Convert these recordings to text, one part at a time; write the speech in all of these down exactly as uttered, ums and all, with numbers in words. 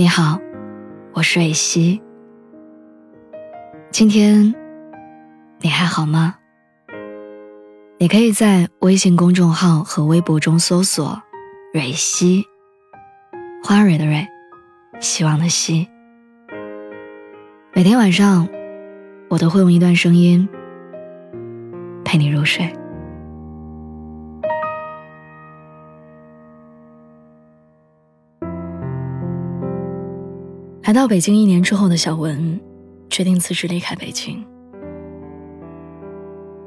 你好，我是蕊希。今天你还好吗？你可以在微信公众号和微博中搜索蕊希，花蕊的蕊，希望的希。每天晚上我都会用一段声音陪你入睡。来到北京一年之后的小文决定辞职离开北京。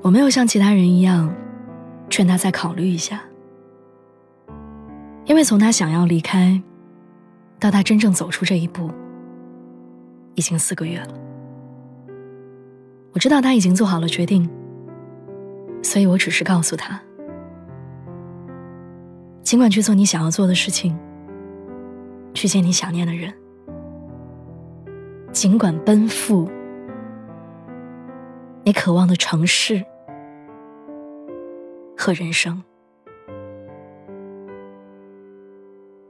我没有像其他人一样劝他再考虑一下，因为从他想要离开到他真正走出这一步已经四个月了。我知道他已经做好了决定，所以我只是告诉他，尽管去做你想要做的事情，去见你想念的人，尽管奔赴你渴望的城市和人生。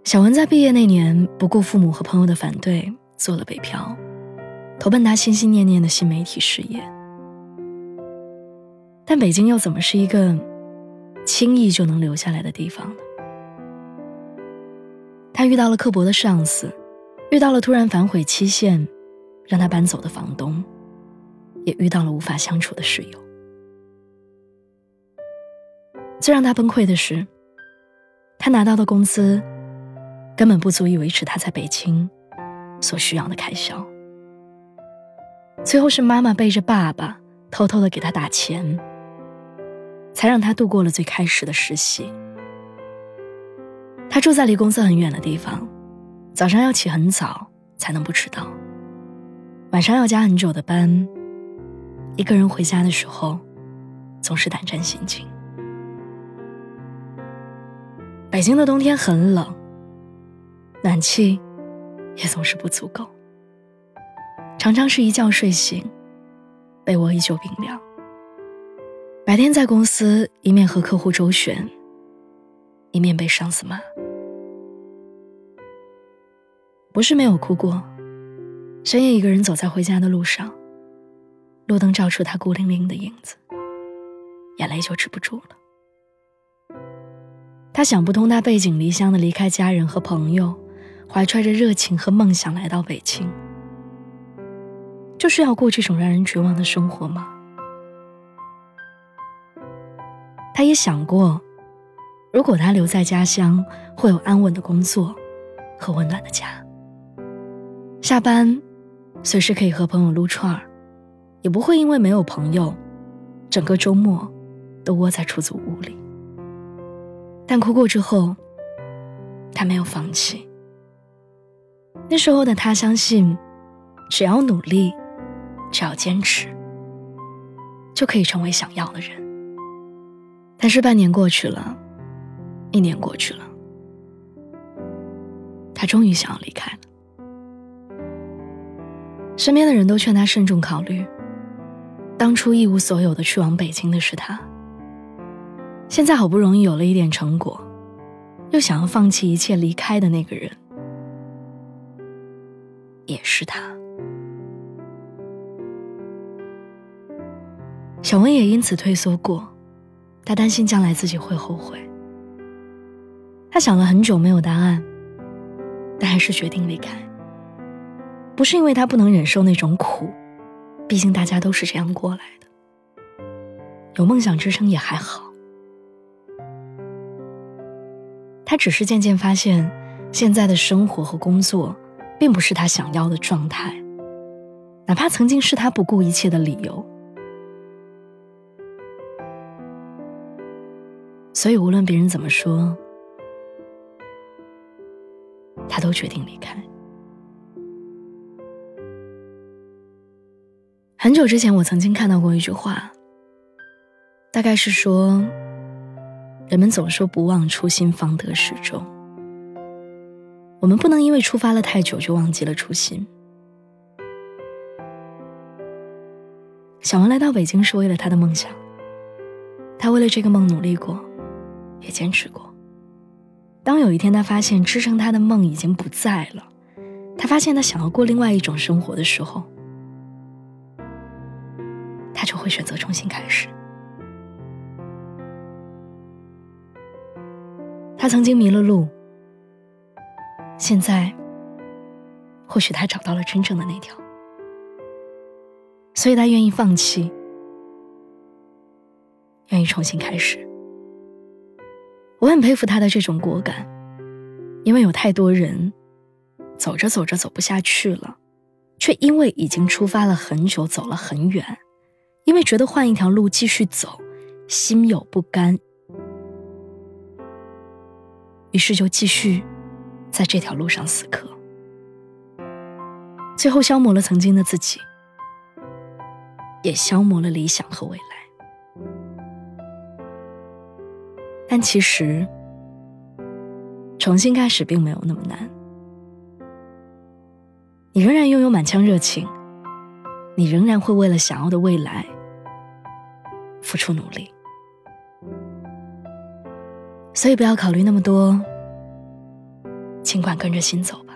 小文在毕业那年，不顾父母和朋友的反对，做了北漂，投奔他心心念念的新媒体事业。但北京又怎么是一个轻易就能留下来的地方呢？他遇到了刻薄的上司，遇到了突然反悔期限让他搬走的房东，也遇到了无法相处的室友。最让他崩溃的是，他拿到的工资根本不足以维持他在北京所需要的开销。最后是妈妈背着爸爸偷偷地给他打钱，才让他度过了最开始的实习。他住在离公司很远的地方，早上要起很早才能不迟到，晚上要加很久的班，一个人回家的时候总是胆战心惊。北京的冬天很冷，暖气也总是不足够，常常是一觉睡醒，被窝依旧冰凉。白天在公司一面和客户周旋，一面被上司骂。不是没有哭过，深夜一个人走在回家的路上，路灯照出他孤零零的影子，眼泪就止不住了。他想不通，他背井离乡的离开家人和朋友，怀揣着热情和梦想来到北京，就是要过这种让人绝望的生活吗？他也想过，如果他留在家乡，会有安稳的工作和温暖的家，下班随时可以和朋友撸串儿，也不会因为没有朋友，整个周末都窝在出租屋里。但哭过之后，他没有放弃。那时候的他相信，只要努力，只要坚持，就可以成为想要的人。但是半年过去了，一年过去了，他终于想要离开了。身边的人都劝他慎重考虑，当初一无所有的去往北京的是他，现在好不容易有了一点成果，又想要放弃一切离开的那个人也是他。小文也因此退缩过，他担心将来自己会后悔。他想了很久没有答案，但还是决定离开。不是因为他不能忍受那种苦，毕竟大家都是这样过来的，有梦想支撑也还好。他只是渐渐发现，现在的生活和工作并不是他想要的状态，哪怕曾经是他不顾一切的理由。所以无论别人怎么说，他都决定离开。很久之前我曾经看到过一句话，大概是说，人们总说不忘初心方得始终，我们不能因为出发了太久就忘记了初心。小文来到北京是为了他的梦想，他为了这个梦努力过，也坚持过。当有一天他发现支撑他的梦已经不在了，他发现他想要过另外一种生活的时候，他就会选择重新开始。他曾经迷了路，现在或许他找到了真正的那条，所以他愿意放弃，愿意重新开始。我很佩服他的这种果敢，因为有太多人走着走着走不下去了，却因为已经出发了很久，走了很远，因为觉得换一条路继续走心有不甘，于是就继续在这条路上死磕，最后消磨了曾经的自己，也消磨了理想和未来。但其实重新开始并没有那么难，你仍然拥有满腔热情，你仍然会为了想要的未来付出努力。所以不要考虑那么多，尽管跟着心走吧。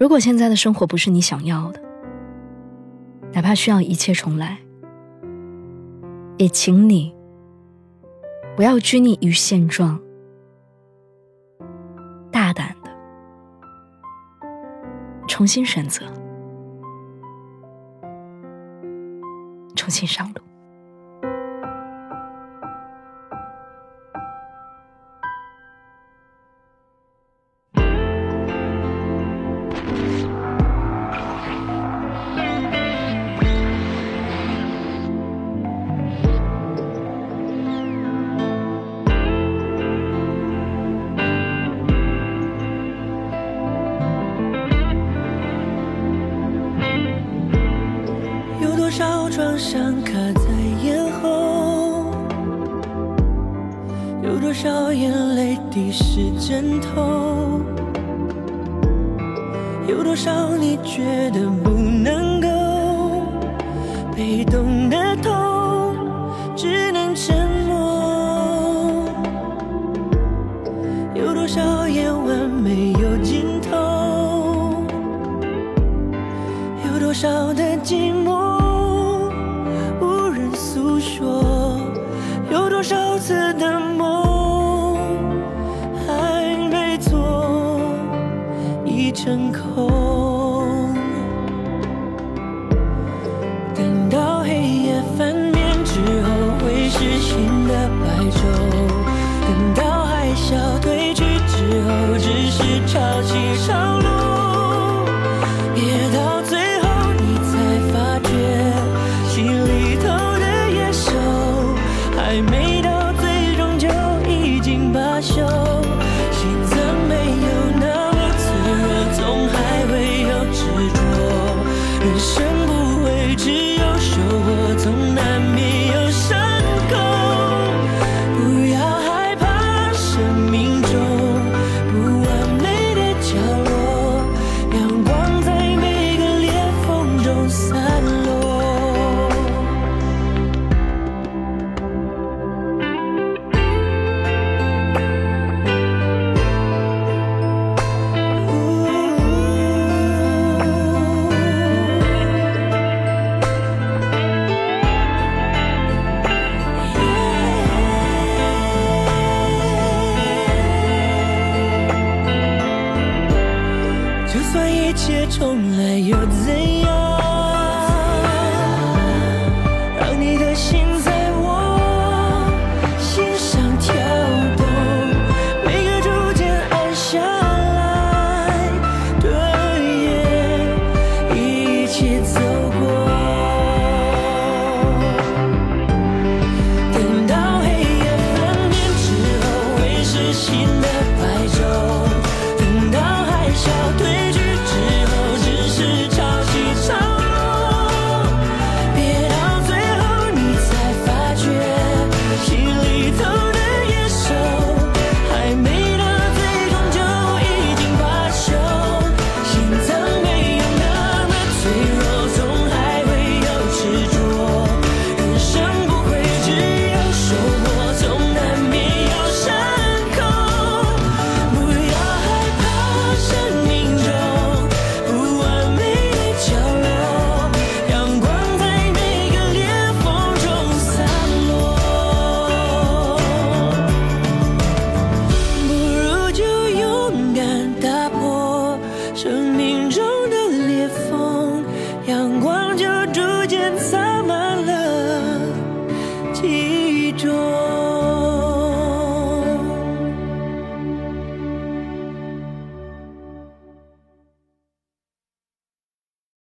如果现在的生活不是你想要的，哪怕需要一切重来，也请你不要拘泥于现状，大胆的重新选择，重新上路。创伤卡在咽喉，有多少眼泪滴湿枕头，有多少你觉得不能够被动的痛，只能沉默。有多少夜晚没有尽头，有多少的寂寞诉说，有多少次的梦还没做，已成空。等到黑夜翻面之后，会是新的白昼。等到海啸退去之后，只是潮起潮落。别到最后，你才发觉心里头。还没到最终就已经罢休，心怎没有那么脆弱，总还会有执着。人生不会只有收获，总难免有伤口。不要害怕生命中不完美的角落，阳光在每个裂缝中散落。一切重来又怎样，让你的心在我心上跳动，每个逐渐暗下来的夜一起走过。等到黑夜翻面之后，会是新的白昼。等到海啸退去生。